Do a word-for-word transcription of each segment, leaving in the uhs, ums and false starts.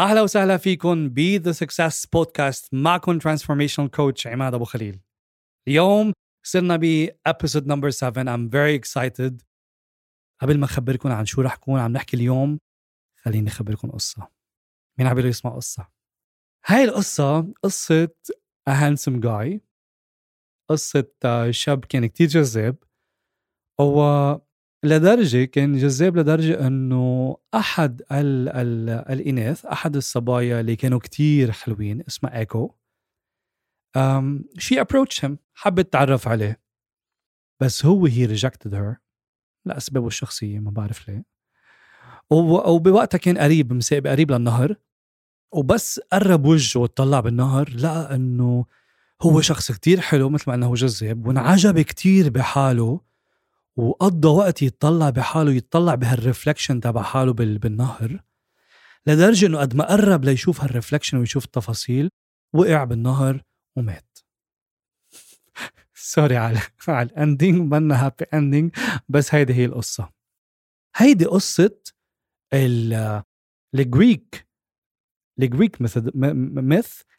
أهلا وسهلا فيكم Be The Success Podcast. معكم Transformational Coach عماد أبو خليل. اليوم صرنا ب Episode Number سبعة. I'm very excited. قبل ما أخبركم عن شو رح كون عم نحكي اليوم، خليني أخبركم قصة. مين عم بده يسمع قصة؟ هاي القصة قصة A Handsome Guy، قصة شاب كان كتير جذاب، هو لدرجة كان جذاب لدرجة أنه أحد ال ال الإناث، أحد الصبايا اللي كانوا كتير حلوين اسمها إيكو، um, she approached him، حبت تعرف عليه، بس هو he rejected her لأسبابه الشخصية، ما بعرف ليه. وبوقتها كان قريب مساقب قريب للنهر، وبس قرب وجهه وطلع بالنهر لقى أنه هو شخص كتير حلو مثل ما أنه جذاب، وانعجب كتير بحاله، وقضى وقت يتطلع بحاله يتطلع بهالرفلكشن تبع حاله بالنهر، لدرجة انه قد ما قرب ليشوف هالرفلكشن ويشوف التفاصيل وقع بالنهر ومات. سوري على على الاندينج، منا هابي اندينج، بس هيدي هي القصة. هيدي قصة الجريك الجريك مث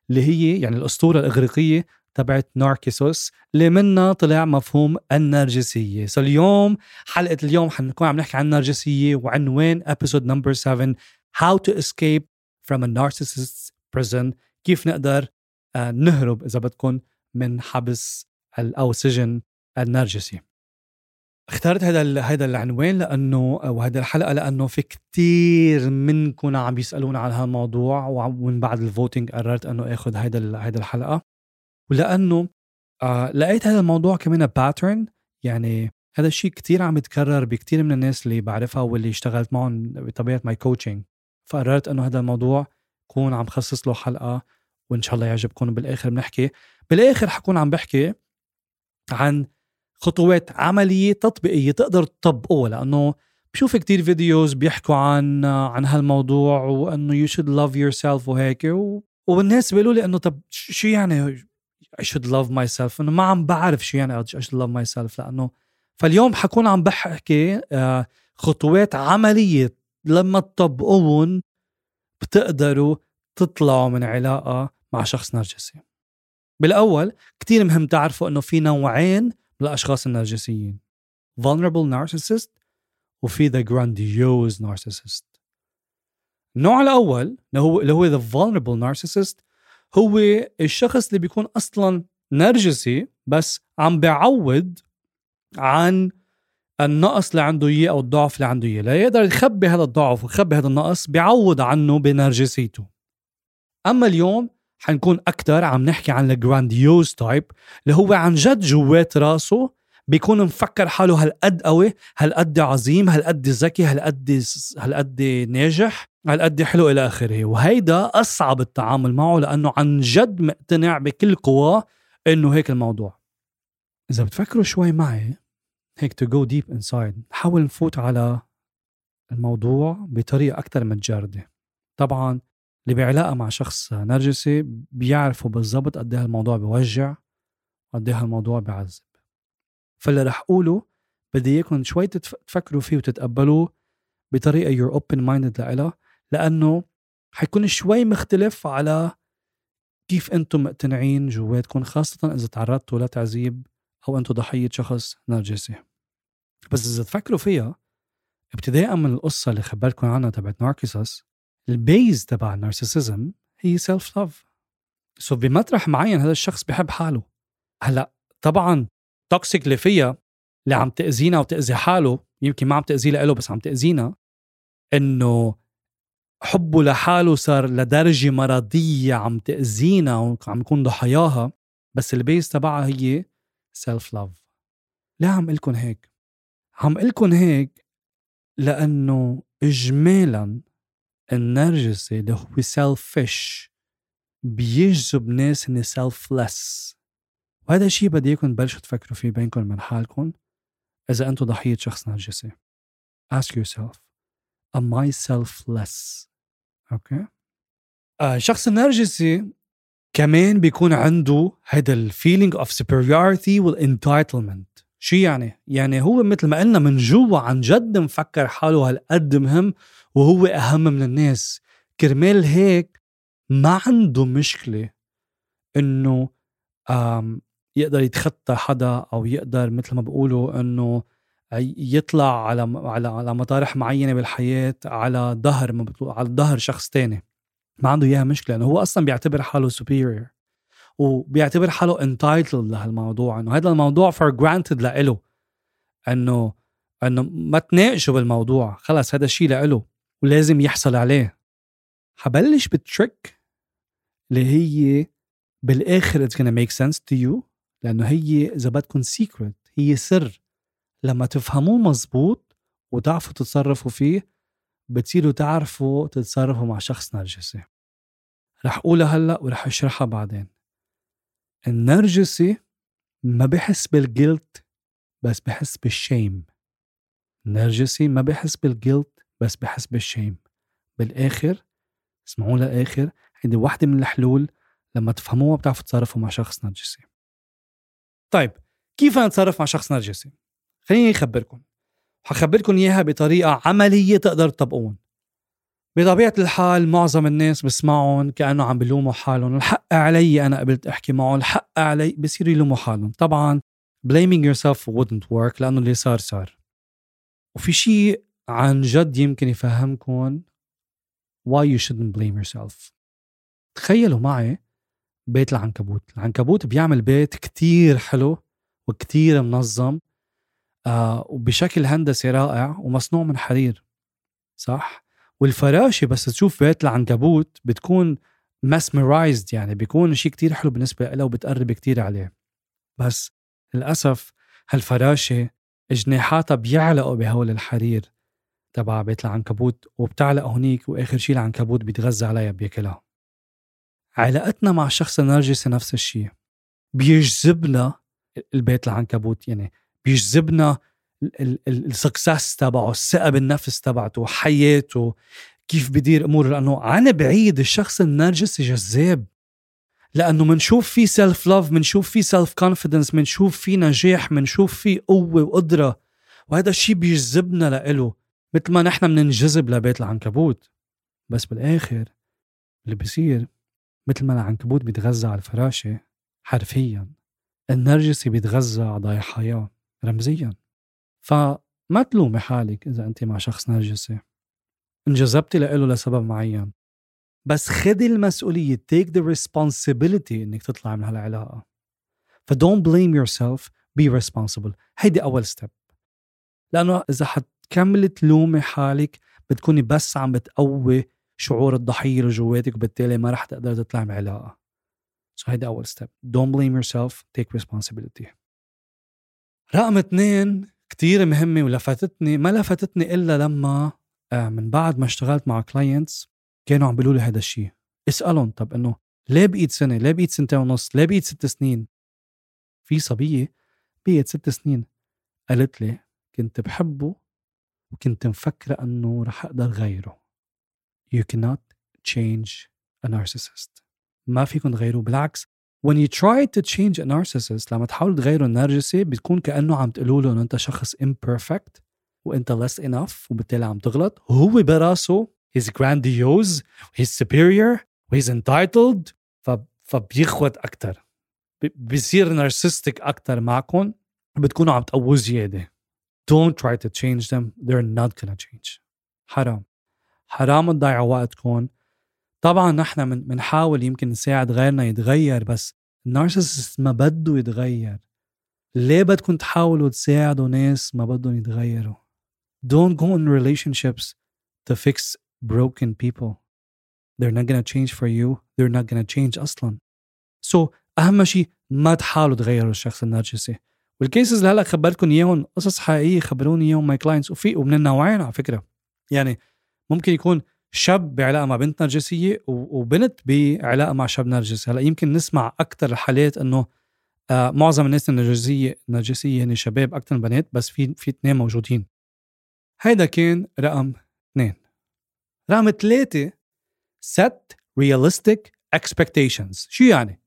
اللي هي يعني الأسطورة الإغريقية تبعت ناركيسوس، اللي منها طلع مفهوم النرجسية. سو اليوم حلقة اليوم حنكون عم نحكي عن النرجسية، وعنوان episode number سبعة how to escape from a narcissist's prison، كيف نقدر نهرب إذا بدكم من حبس أو سجن النرجسي. اخترت هذا هذا العنوان لأنه وهذا الحلقة لأنه في كتير منكم عم بيسألون عن هالموضوع، ومن بعد الفوتينج قررت أنه أخذ هذا هذا الحلقة، ولأنه آه لقيت هذا الموضوع كمان باترن، يعني هذا الشيء كتير عم يتكرر بكتير من الناس اللي بعرفها واللي اشتغلت معهم بطبيعة ماي كوتشنج. فقررت أنه هذا الموضوع كون عم خصص له حلقة، وإن شاء الله يعجبكم. بالآخر بنحكي بالآخر حكون عم بحكي عن خطوات عملية تطبيقية تقدر تطبقوها، لأنه بشوف كتير فيديوز بيحكوا عن عن هالموضوع، وأنه you should love yourself وهيك، والناس بيقولوا لي أنه طب شو يعني I should love myself، أنه ما عم بعرف شو يعني I should love myself. لأنه فاليوم حكون عم بحكي خطوات عملية لما تطبقون بتقدروا تطلعوا من علاقة مع شخص نرجسي. بالأول كتير مهم تعرفوا أنه في نوعين لأشخاص النرجسيين: vulnerable narcissist وفي the grandiose narcissist. النوع الأول اللي هو the vulnerable narcissist هو الشخص اللي بيكون أصلاً نرجسي، بس عم بيعوض عن النقص اللي عنده إياه أو الضعف اللي عنده إياه، لا يقدر يخبي هذا الضعف ويخبي هذا النقص، بيعوض عنه بنرجسيته. أما اليوم حنكون أكتر عم نحكي عن الجرانديوز تايب، اللي هو عن جد جوات راسه بيكون مفكر حاله هالقد قوي، هالقد عظيم، هالقد ذكي، هالقد هالقد ناجح، هالقد حلو إلى آخره. وهيدا أصعب التعامل معه، لأنه عن جد مقتنع بكل قواه إنه هيك الموضوع. إذا بتفكروا شوي معي هيك to go deep inside، حاول نفوت على الموضوع بطريقة أكتر متجردة. طبعا اللي بعلاقة مع شخص نرجسي بيعرفوا بالضبط قد ايه هالموضوع بيوجع، قد ايه هالموضوع بيعذب. فاللي رح أقوله بدي إياكم شوي تفكروا فيه وتتقبلوه بطريقة you're open minded لإلها، لأنه حيكون شوي مختلف على كيف أنتم مقتنعين جواتكم، خاصة إذا تعرضتوا لتعذيب أو أنتم ضحية شخص نرجسي. بس إذا تفكروا فيها ابتداء من القصة اللي خبرتكم عنها تبعت ناركيسوس، البيز تبع النارسيسيزم هي سيلف لاف. سو بمطرح معين هذا الشخص بحب حاله. هلا طبعا توكسيك اللي فيها اللي عم تأذينا وتأذي حاله، يمكن ما عم تأذي لإله بس عم تأذينا، إنه حبه لحاله صار لدرجة مرضية عم تأذينا وعم نكون ضحاياها. بس البيز تبعها هي سيلف لاف. لا عم قلكن هيك عم قلكن هيك لأنه إجمالا النرجسي اللي هو selfish بيجذب ناس إن selfless، وهذا الشيء بدي يكون بلشوا تفكروا فيه بينكم من حالكم. إذا أنتم ضحية شخص نرجسي ask yourself am I selfless؟ okay. آه شخص النرجسي كمان بيكون عنده هذا ال feeling of superiority وال entitlement. شو يعني؟ يعني هو مثل ما قلنا من جوا عن جد مفكر حاله هالقد مهم وهو أهم من الناس، كرمال هيك ما عنده مشكلة إنه يقدر يتخطى حدا أو يقدر مثل ما بقولوا إنه يطلع على على على مطارح معينة بالحياة على ظهر على ظهر شخص تاني. ما عنده إياها مشكلة إنه هو أصلا بيعتبر حاله superior وبيعتبر حاله entitled لهالموضوع، إنه هذا الموضوع for granted لإله، إنه إنه ما تناقشوا بالموضوع، خلاص هذا الشيء لإله ولازم يحصل عليه. حبلش بالتريك اللي هي بالآخر it's gonna make sense to you، لأنه هي إذا بدكن secret، هي سر لما تفهموه مزبوط وتعرفوا تتصرفوا فيه بتصيروا تعرفوا تتصرفوا مع شخص نرجسي. رح أقولها هلأ ورح أشرحها بعدين. النرجسي ما بحس بالجلت بس بحس بالشيم. النرجسي ما بحس بالجلت بس بحس بالشيم. بالآخر اسمعوا لآخر، عندي واحدة من الحلول لما تفهموها بتعرفوا تتصرفوا مع شخص نرجسي. طيب كيف نتصرف مع شخص نرجسي؟ خليني أخبركم، هخبركم إياها بطريقة عملية تقدر تطبقون. بطبيعة الحال معظم الناس بسمعون كأنه عم بلوموا حالهم، الحق علي أنا قبلت أحكي معه، الحق علي، بصيروا يلوموا حالهم. طبعا blaming yourself wouldn't work لأنه اللي صار صار. وفي شيء عن جد يمكن يفهمكم why you shouldn't blame yourself. تخيلوا معي بيت العنكبوت. العنكبوت بيعمل بيت كتير حلو وكتير منظم آه وبشكل هندسي رائع ومصنوع من حرير، صح؟ والفراشة بس تشوف بيت العنكبوت بتكون mesmerized، يعني بيكون شيء كتير حلو بالنسبة له وبتقرب كتير عليه. بس للأسف هالفراشة جناحاتها بيعلقوا بهول الحرير تبع بيت العنكبوت وبتعلق هنيك، وآخر شيء العنكبوت بيتغذى عليها بياكلها. علاقتنا مع الشخص النرجسي نفس الشيء، بيجذبنا البيت العنكبوت، يعني بيجذبنا السكسس تبعه، الثقة بالنفس تبعته، حياته، كيف بدير أموره، لأنه عن بعيد الشخص النرجسي جذاب، لأنه منشوف فيه سيلف لوف، منشوف فيه سيلف كونفيدنس، منشوف فيه نجاح، منشوف فيه قوة وقدرة، وهذا الشيء بيجذبنا لإله مثل ما نحن مننجذب لبيت العنكبوت. بس بالآخر اللي بيصير مثل ما العنكبوت بيتغذى على الفراشة حرفيا، النرجسي بيتغذى على ضايع حياة رمزيا. فما تلومي حالك إذا أنت مع شخص نرجسي انجذبتي لإله لسبب معين، بس خدي المسؤولية، take the responsibility إنك تطلع من هالعلاقة. ف don't blame yourself، be responsible. هيدي أول step، لأنه إذا حتكمل تلومي حالك بتكوني بس عم بتقوي شعور الضحية لجواتك وبالتالي ما رح تقدر تطلع من علاقة. so هيدي أول step، don't blame yourself، take responsibility. رقم اثنين كتير مهمة ولفتتني، ما لفتتني إلا لما من بعد ما اشتغلت مع كلاينتس كانوا عم بيقولوا لي هذا الشيء. اسألهم طب إنه ليه بقيت سنة، ليه بقيت سنتين ونص، ليه بقيت ست سنين. في صبية بقيت ست سنين قالت لي كنت بحبه وكنت مفكرة أنه رح أقدر غيره. you cannot change a narcissist، ما فيكن تغيروه. بالعكس when you try to change a narcissist، لما تحاول تغيره النرجسي بتكون كأنه عم تقولوا له أنه أنت شخص imperfect وأنت less enough وبالتالي عم تغلط. هو براسه he's grandiose، he's superior، he's entitled، فبيخوت أكتر، بيصير نارسيستيك أكتر معكن، بتكونوا عم تقووا زيادة. don't try to change them، they're not gonna change. حرام حرام تضيعوا وقتكن. طبعا نحن من منحاول يمكن نساعد غيرنا يتغير، بس النارسيسست ما بده يتغير. ليه بدكن تحاولوا تساعدوا ناس ما بدهم يتغيروا؟ don't go in relationships to fix broken people. they're not gonna change for you. they're not gonna change أصلا. so أهم شيء ما تحاولوا تغيروا الشخص النرجسي. والكيسز اللي هلأ خبرتكن إياهم قصص حقيقية خبروني إياهم ماي كلاينتس، وفي ومن النوعين على فكرة. يعني ممكن يكون شاب بعلاقة مع بنت نرجسية وبنت بعلاقة مع شاب نرجسي. هلأ يمكن نسمع أكتر الحالات أنه آه معظم الناس النرجسية نرجسية هني شباب أكتر من بنات، بس في في اثنين موجودين. هيدا كان رقم اثنين. رقم ثلاثة set realistic expectations. شو يعني؟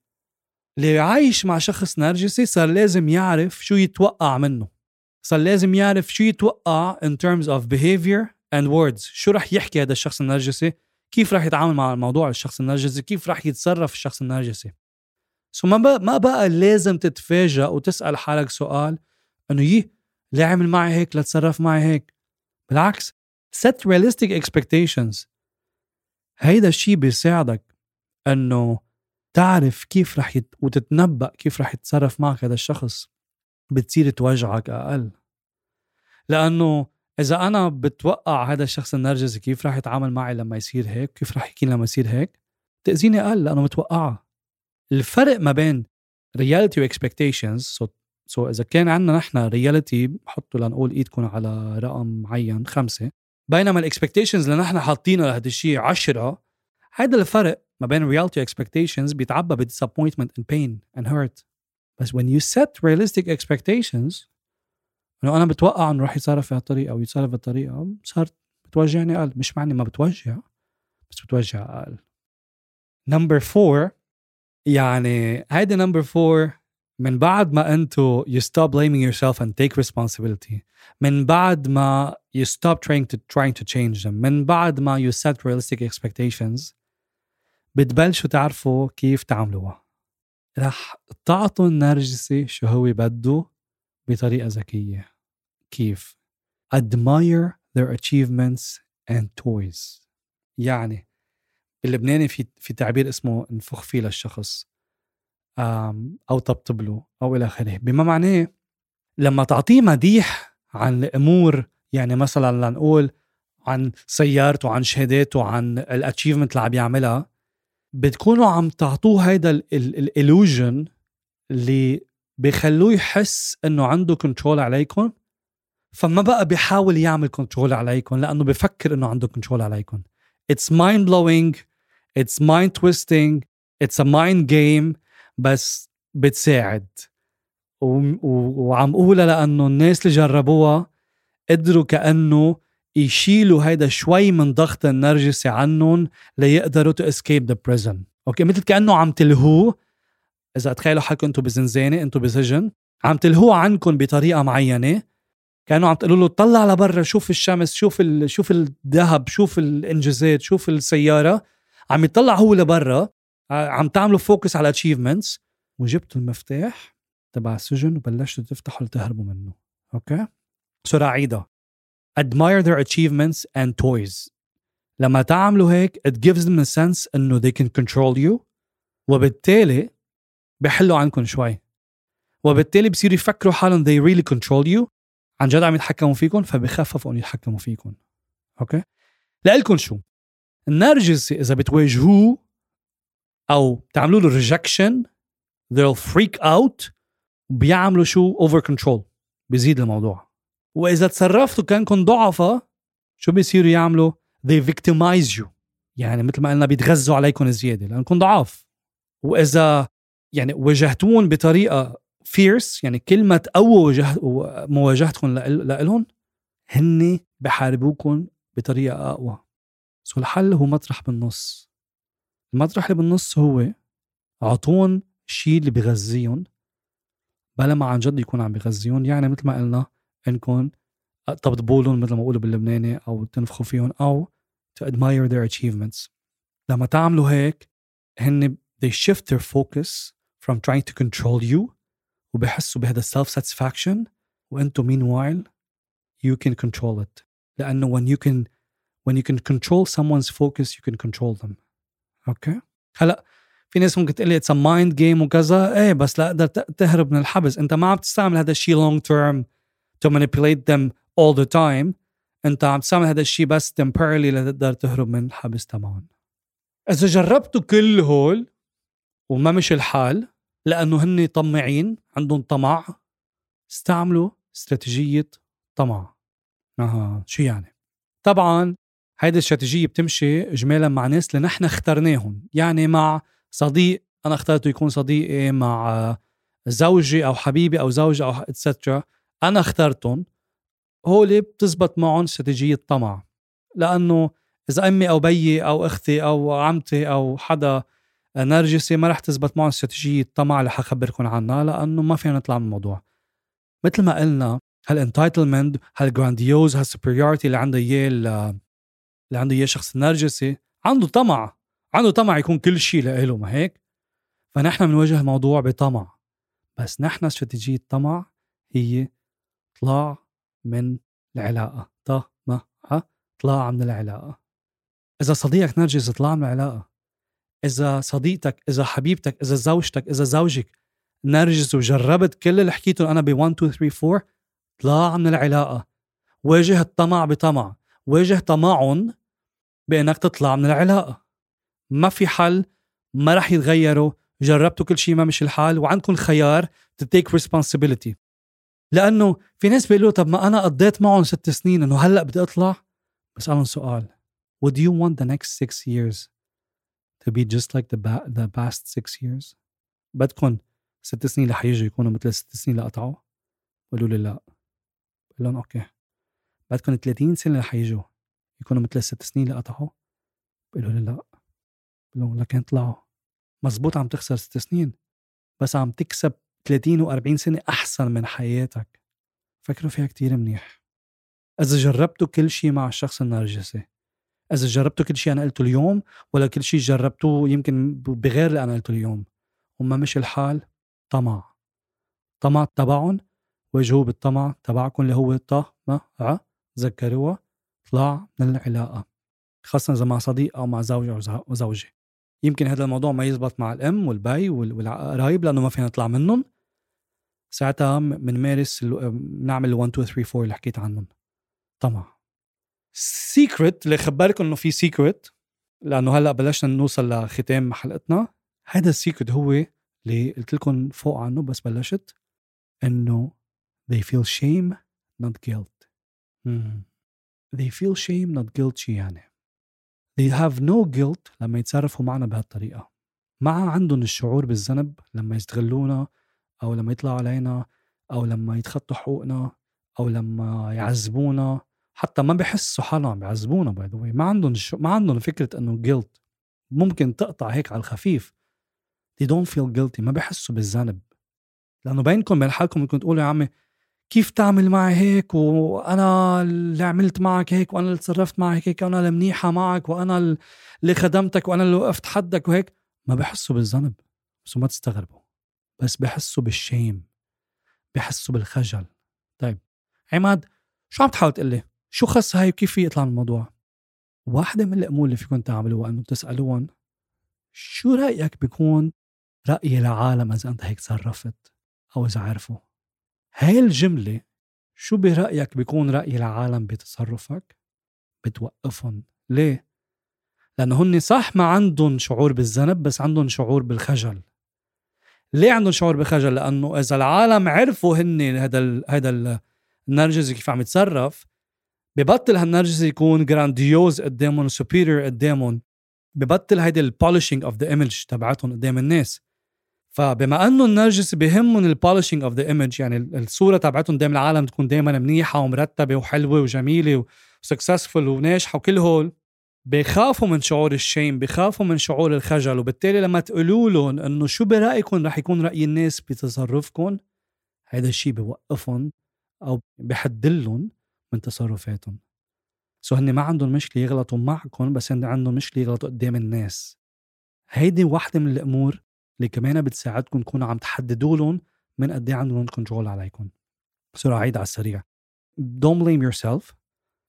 اللي عايش مع شخص نرجسي صار لازم يعرف شو يتوقع منه، صار لازم يعرف شو يتوقع in terms of behavior and words. شو رح يحكي هذا الشخص النرجسي، كيف راح يتعامل مع الموضوع الشخص النرجسي، كيف راح يتصرف الشخص النرجسي. سو ما بقى, ما بقى لازم تتفاجأ وتسأل حالك سؤال انه ييه ليه عمل معي هيك، لا تصرف معي هيك. بالعكس set realistic expectations. هيدا الشيء بيساعدك انه تعرف كيف راح يت... وتتنبأ كيف راح يتصرف معك هذا الشخص، بتصير توجعك اقل. لانه اذا انا بتوقع هذا الشخص النرجسي كيف راح يتعامل معي لما يصير هيك، كيف راح يحكي لما يصير هيك، تأذيني اقل لانه متوقعه. الفرق ما بين reality و expectations. سو so, so اذا كان عندنا نحن reality بحطوا لنقول ايدكم على رقم معين خمسة، بينما الاكسبكتيشنز اللي نحن حاطينه لهذا الشيء عشرة. هذا الفرق ما بين reality و expectations بيتعبى بالdisappointment and pain and hurt. بس when you set realistic expectations انه انا بتوقع انه راح يتصرف بهالطريقه او يتصرف بهالطريقه، صارت بتوجعني اقل. مش معني ما بتوجع، بس بتوجع اقل. نمبر فور، يعني هيدا نمبر فور، من بعد ما انتو you stop blaming yourself and take responsibility، من بعد ما you stop trying to, trying to change them، من بعد ما you set realistic expectations، بتبلشوا تعرفوا كيف تعملوها. رح تعطوا النرجسي شو هو بده بطريقة ذكية. كيف؟ admire their achievements and toys. يعني باللبناني في في تعبير اسمه انفخ فيه للشخص أو طبطب له أو إلى آخره. بما معناه لما تعطيه مديح عن الأمور، يعني مثلا لنقول عن سيارته، عن شهاداته، عن الاتشيفمنت اللي عم يعملها، بتكونوا عم تعطوه هيدا الالوجن اللي بيخلوه يحس إنه عنده كنترول عليكم، فما بقى بيحاول يعمل كنترول عليكم لأنه بفكر إنه عنده كنترول عليكم. It's mind blowing, it's mind twisting, it's a mind game، بس بتساعد. و... و... وعم قولها لأنه الناس اللي جربوها قدروا كأنه يشيلوا هيدا شوي من ضغط النرجسي عنهم ليقدروا to escape the prison. أوكي، مثل كأنه عم تلهوه. إذا أتخيلوا حالكم أنتوا بزنزانة، أنتوا بسجن، عم تلهوه عنكم بطريقة معينة، كأنه عم تقولوا له طلع لبرا، شوف الشمس، شوف ال... شوف الذهب، شوف الإنجازات، شوف السيارة. عم يطلع هو لبرا، عم تعملوا فوكس على achievements، وجبتوا المفتاح تبع السجن وبلشتوا تفتحوا لتهربوا منه. أوكي، سرعة عيدة. admire their achievements and toys. لما تعملوا هيك it gives them a sense إنه they can control you، وبالتالي بيحلوا عنكم شوي، وبالتالي بصيروا يفكروا حالهم they really control you، عن جد عم يتحكموا فيكم، فبيخففوا إنه يتحكموا فيكم. أوكي، لقلكم شو النرجسي إذا بتواجهوه أو تعملوا له rejection they'll freak out، بيعملوا شو over control، بيزيد الموضوع. وإذا تصرفتوا كانكم ضعفة، شو بيصيروا يعملوا they victimize you، يعني مثل ما قلنا بيتغذوا عليكم زيادة لأنكم ضعاف. وإذا يعني واجهتون بطريقة fierce، يعني كلمة تقوى مواجهتكم لإلهم، هني بحاربوكم بطريقة أقوى. سو الحل هو مطرح بالنص. المطرح اللي بالنص هو عطون شيء اللي بغزيهم بلا ما عن جد يكون عم بغزيهم. يعني مثل ما قلنا انكم تبطبولهم مثل ما قولوا باللبناني، او تنفخوا فيهم، او to admire their achievements. لما تعملوا هيك هن they shift their focus from trying to control you، وبحسوا بهذا self satisfaction، وانتم meanwhile you can control it. لأنه when you can when you can control someone's focus you can control them. أوكي، هلأ في ناس ممكن تقلي it's a mind game وكذا، ايه بس لا قدر تهرب من الحبس. انت ما عم تستعمل هذا الشيء long term to manipulate them all the time، انت عم تستعمل هذا الشيء بس temporarily لتقدر تهرب من الحبس تماما. اذا جربتوا كل هول وما مش الحال لانه هني طمعين، عندهم طمع، استعملوا استراتيجية طمع. اها، شو يعني؟ طبعا هيدا الاستراتيجية بتمشي إجمالا مع ناس اللي نحن اخترناهم، يعني مع صديق أنا اخترته يكون صديقي، مع زوجي أو حبيبي أو زوجي أو إتسترا أنا اخترتهم. هو اللي بتزبط معهم استراتيجية طمع، لأنه إذا أمي أو بيي أو أختي أو عمتي أو حدا نرجسي ما رح تزبط معهم استراتيجية طمع اللي حخبركم عنها، لأنه ما فينا نطلع من الموضوع. مثل ما قلنا هالانتايتلمنت، هالجرانديوز، هالسوبريوريتي اللي عنده إياه اللي عنده إياه شخص نرجسي، عنده طمع عنده طمع يكون كل شيء لإله. ما هيك؟ فنحن بنواجه موضوع بطمع، بس نحن استراتيجية الطمع هي طلع من العلاقة. طمع طلع من العلاقة. إذا صديقك نرجس طلع من العلاقة، إذا صديقتك، إذا حبيبتك، إذا زوجتك، إذا زوجك نرجس وجربت كل اللي حكيته أنا ب واحد اثنين ثلاثة أربعة، طلع من العلاقة. واجه الطمع بطمع، واجه طمعهم بأنك تطلع من العلاقة. ما في حل، ما رح يتغيروا، جربتوا كل شيء ما مش الحال، وعندكم خيار to take responsibility. لأنه في ناس بيقولوا طب ما أنا قضيت معهم ست سنين أنه هلأ بدي أطلع. بسألهم سؤال: Would you want the next six years to be just like the, ba- the past six years؟ بدكن ست سنين لح يجوا يكونوا مثل ست سنين لقطعوا؟ قالوا لي لا. قالوا لهم أوكي. بدكن ثلاثين سنة لح يجوا يكونوا مثل ست سنين لقطعوا؟ قالوا لي لا. قالوا لكن طلعوا. مزبوط عم تخسر ست سنين، بس عم تكسب ثلاثين وأربعين سنة أحسن من حياتك. فكروا فيها كتير منيح. إذا جربتوا كل شيء مع الشخص النرجسي، إذا جربتوا كل شيء أنا قلته اليوم ولا كل شيء جربته يمكن بغير اللي أنا قلته اليوم وما مش الحال، طمع طمع تبعهم، واجهوا بالطمع تبعكم اللي هو طمع. تذكروها، طلع من العلاقة، خاصة إذا مع صديق أو مع زوجة أو زوجة. يمكن هذا الموضوع ما يزبط مع الأم والبي والقرايب لأنه ما فينا نطلع منهم. ساعتها من مارس نعمل واحد اثنين ثلاثة أربعة اللي حكيت عنهم. طمع سيكرت اللي خبركم أنه في سيكرت، لأنه هلأ بلشنا نوصل لختام حلقتنا. هذا السيكرت هو اللي قلت لكم فوق عنه بس بلشت، أنه they feel shame not guilt. مم. they feel shame not guilt شي يعني they have no guilt لما يتصرفوا معنا بهالطريقة. ما عندهم الشعور بالذنب لما يستغلونا أو لما يطلعوا علينا أو لما يتخطوا حقوقنا أو لما يعذبونا. حتى ما بيحسوا حالهم بيعذبونا باي ذا واي. ما عندهم الش... ما عندهم فكرة أنه guilt ممكن تقطع هيك على الخفيف. they don't feel guilty. ما بيحسوا بالذنب. لأنه بينكم بين حالكم ممكن تقولوا يا عمي كيف تعمل معي هيك، وأنا اللي عملت معك هيك، وأنا اللي تصرفت معك هيك، وأنا اللي منيحة معك، وأنا اللي خدمتك، وأنا اللي وقفت حدك وهيك. ما بحسوا بالذنب، بس ما تستغربوا، بس بحسوا بالشيم، بحسوا بالخجل. طيب عماد شو عم تحاول تقلي؟ شو خص هاي وكيف يطلع من الموضوع؟ واحدة من الأمور اللي فيكم تعملوها أنه تسألون شو رأيك بيكون رأي العالم إذا أنت هيك تصرفت أو إذا عرفوا. هاي الجملة شو برأيك بيكون رأي العالم بتصرفك بتوقفهم. ليه؟ لأنه هن صح ما عندهم شعور بالذنب، بس عندهم شعور بالخجل. ليه عندهم شعور بالخجل؟ لأنه إذا العالم عرفوا هن هذا هذا النرجسي كيف عم يتصرف، ببطل هالنرجسي يكون جرانديوز قدامهم، سوبيريور قدامهم، ببطل هيدا البوليشينج اوف ذا ايمج تبعتهم قدام الناس. فبما أنه النرجس بهمهم البوليشينج اوف ذا ايمج، يعني الصورة تبعتهم قدام العالم تكون دائما منيحة ومرتبة وحلوة وجميلة وسكسسفل وناجحة وكل هول، بيخافوا من شعور الشيم، بيخافوا من شعور الخجل. وبالتالي لما تقولوا لهم أنه شو برأيكم رح يكون رأي الناس بتصرفكم، هذا الشيء بيوقفهم أو بيحدلهم من تصرفاتهم. سو هن ما عندهم مشكلة يغلطوا معكم، بس هن عندهم مشكلة يغلطوا قدام الناس. هيدي واحدة من الأمور اللي كمان بتساعدكم تكونوا عم تحددوا لهم من قد ايه عندهم كنترول عليكم. بسرعه عيد على السريع. don't blame yourself.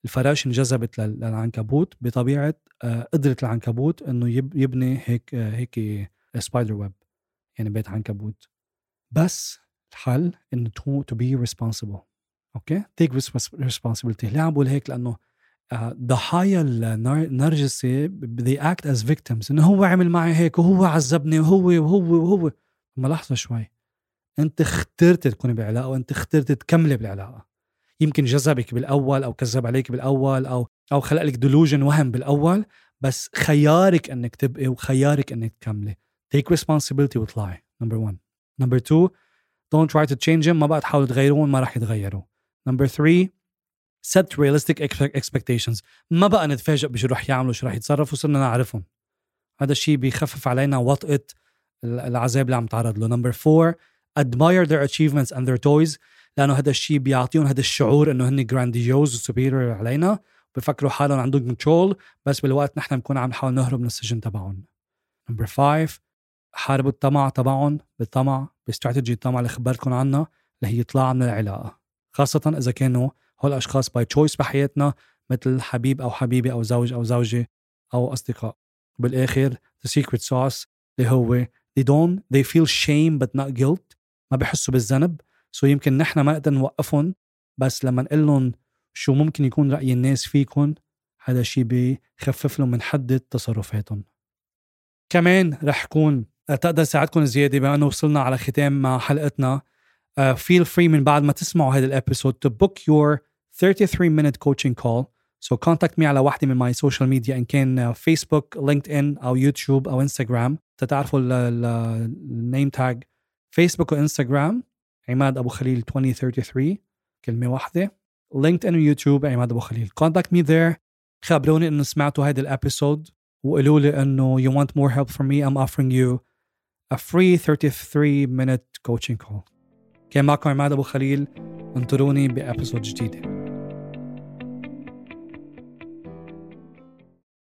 الفراش انجذبت للعنكبوت بطبيعه قدره العنكبوت انه يبني هيك هيك سبايدر ويب، يعني بيت عنكبوت. بس الحل انه to be responsible. اوكي take responsibility. ليه عم بقول هيك؟ لانه ضحايا النرجسي they act as victims. إنه هو عمل معي هيك وهو عذبني وهو وهو وهو. ما لحظة شوي، أنت اخترت تكوني بعلاقة وأنت اخترت تكملي بالعلاقة. يمكن جذبك بالأول أو كذب عليك بالأول أو أو خلق لك delusion وهم بالأول، بس خيارك أنك تبقي وخيارك أنك تكملي. take responsibility وطلعي. number one. number two don't try to change him. ما بقى تحاول تغيرون، ما راح يتغيروا. number three set realistic expectations. ما بقى نتفاجئ بشو رح يعملوا شو رح يتصرفوا، صرنا نعرفهم. هذا الشيء بيخفف علينا وطئة العذاب اللي عم تعرض له. number four admire their achievements and their toys. لأنه هذا الشيء بيعطيهم هذا الشعور إنه هن grandiose و superior علينا، بفكروا حالهم عندهم كنترول، بس بالوقت نحن بنكون عم نحاول نهرب من السجن تبعهم. نمبر فايف، حاربوا الطمع تبعهم بالطمع باستراتيجي الطمع اللي خبرتكم عنها اللي هي طلع من العلاقة، خاصة إذا كانوا هول أشخاص باي تشويس بحياتنا مثل حبيب أو حبيبة أو زوج أو زوجة أو أصدقاء. بالآخر the secret sauce اللي هو they don't they feel shame but not guilt، ما بيحسوا بالذنب. سو so يمكن نحن ما نقدر نوقفهم، بس لما نقول لهم شو ممكن يكون رأي الناس فيكن هذا شيء بيخفف لهم من حدة تصرفاتهم. كمان رح كون تقدر ساعدكم زيادة بأنه وصلنا على ختام مع حلقتنا. uh, feel free من بعد ما تسمعوا هذا الابيسود to book your thirty-three minute coaching call. So contact me على واحدة من my social media إن كان فيسبوك، لينكدإن أو يوتيوب أو إنستغرام. تتعرفوا النيم تاج فيسبوك وإنستغرام عماد أبو خليل twenty thirty-three كلمة واحدة، لينكدإن ويوتيوب عماد أبو خليل. contact me there، خبروني إنه سمعتوا هذا الابيسود وقالوا لي إنه you want more help from me. I'm offering you a free thirty-three minute coaching call. كان معكم عماد أبو خليل، انتظروني بابيسود جديدة.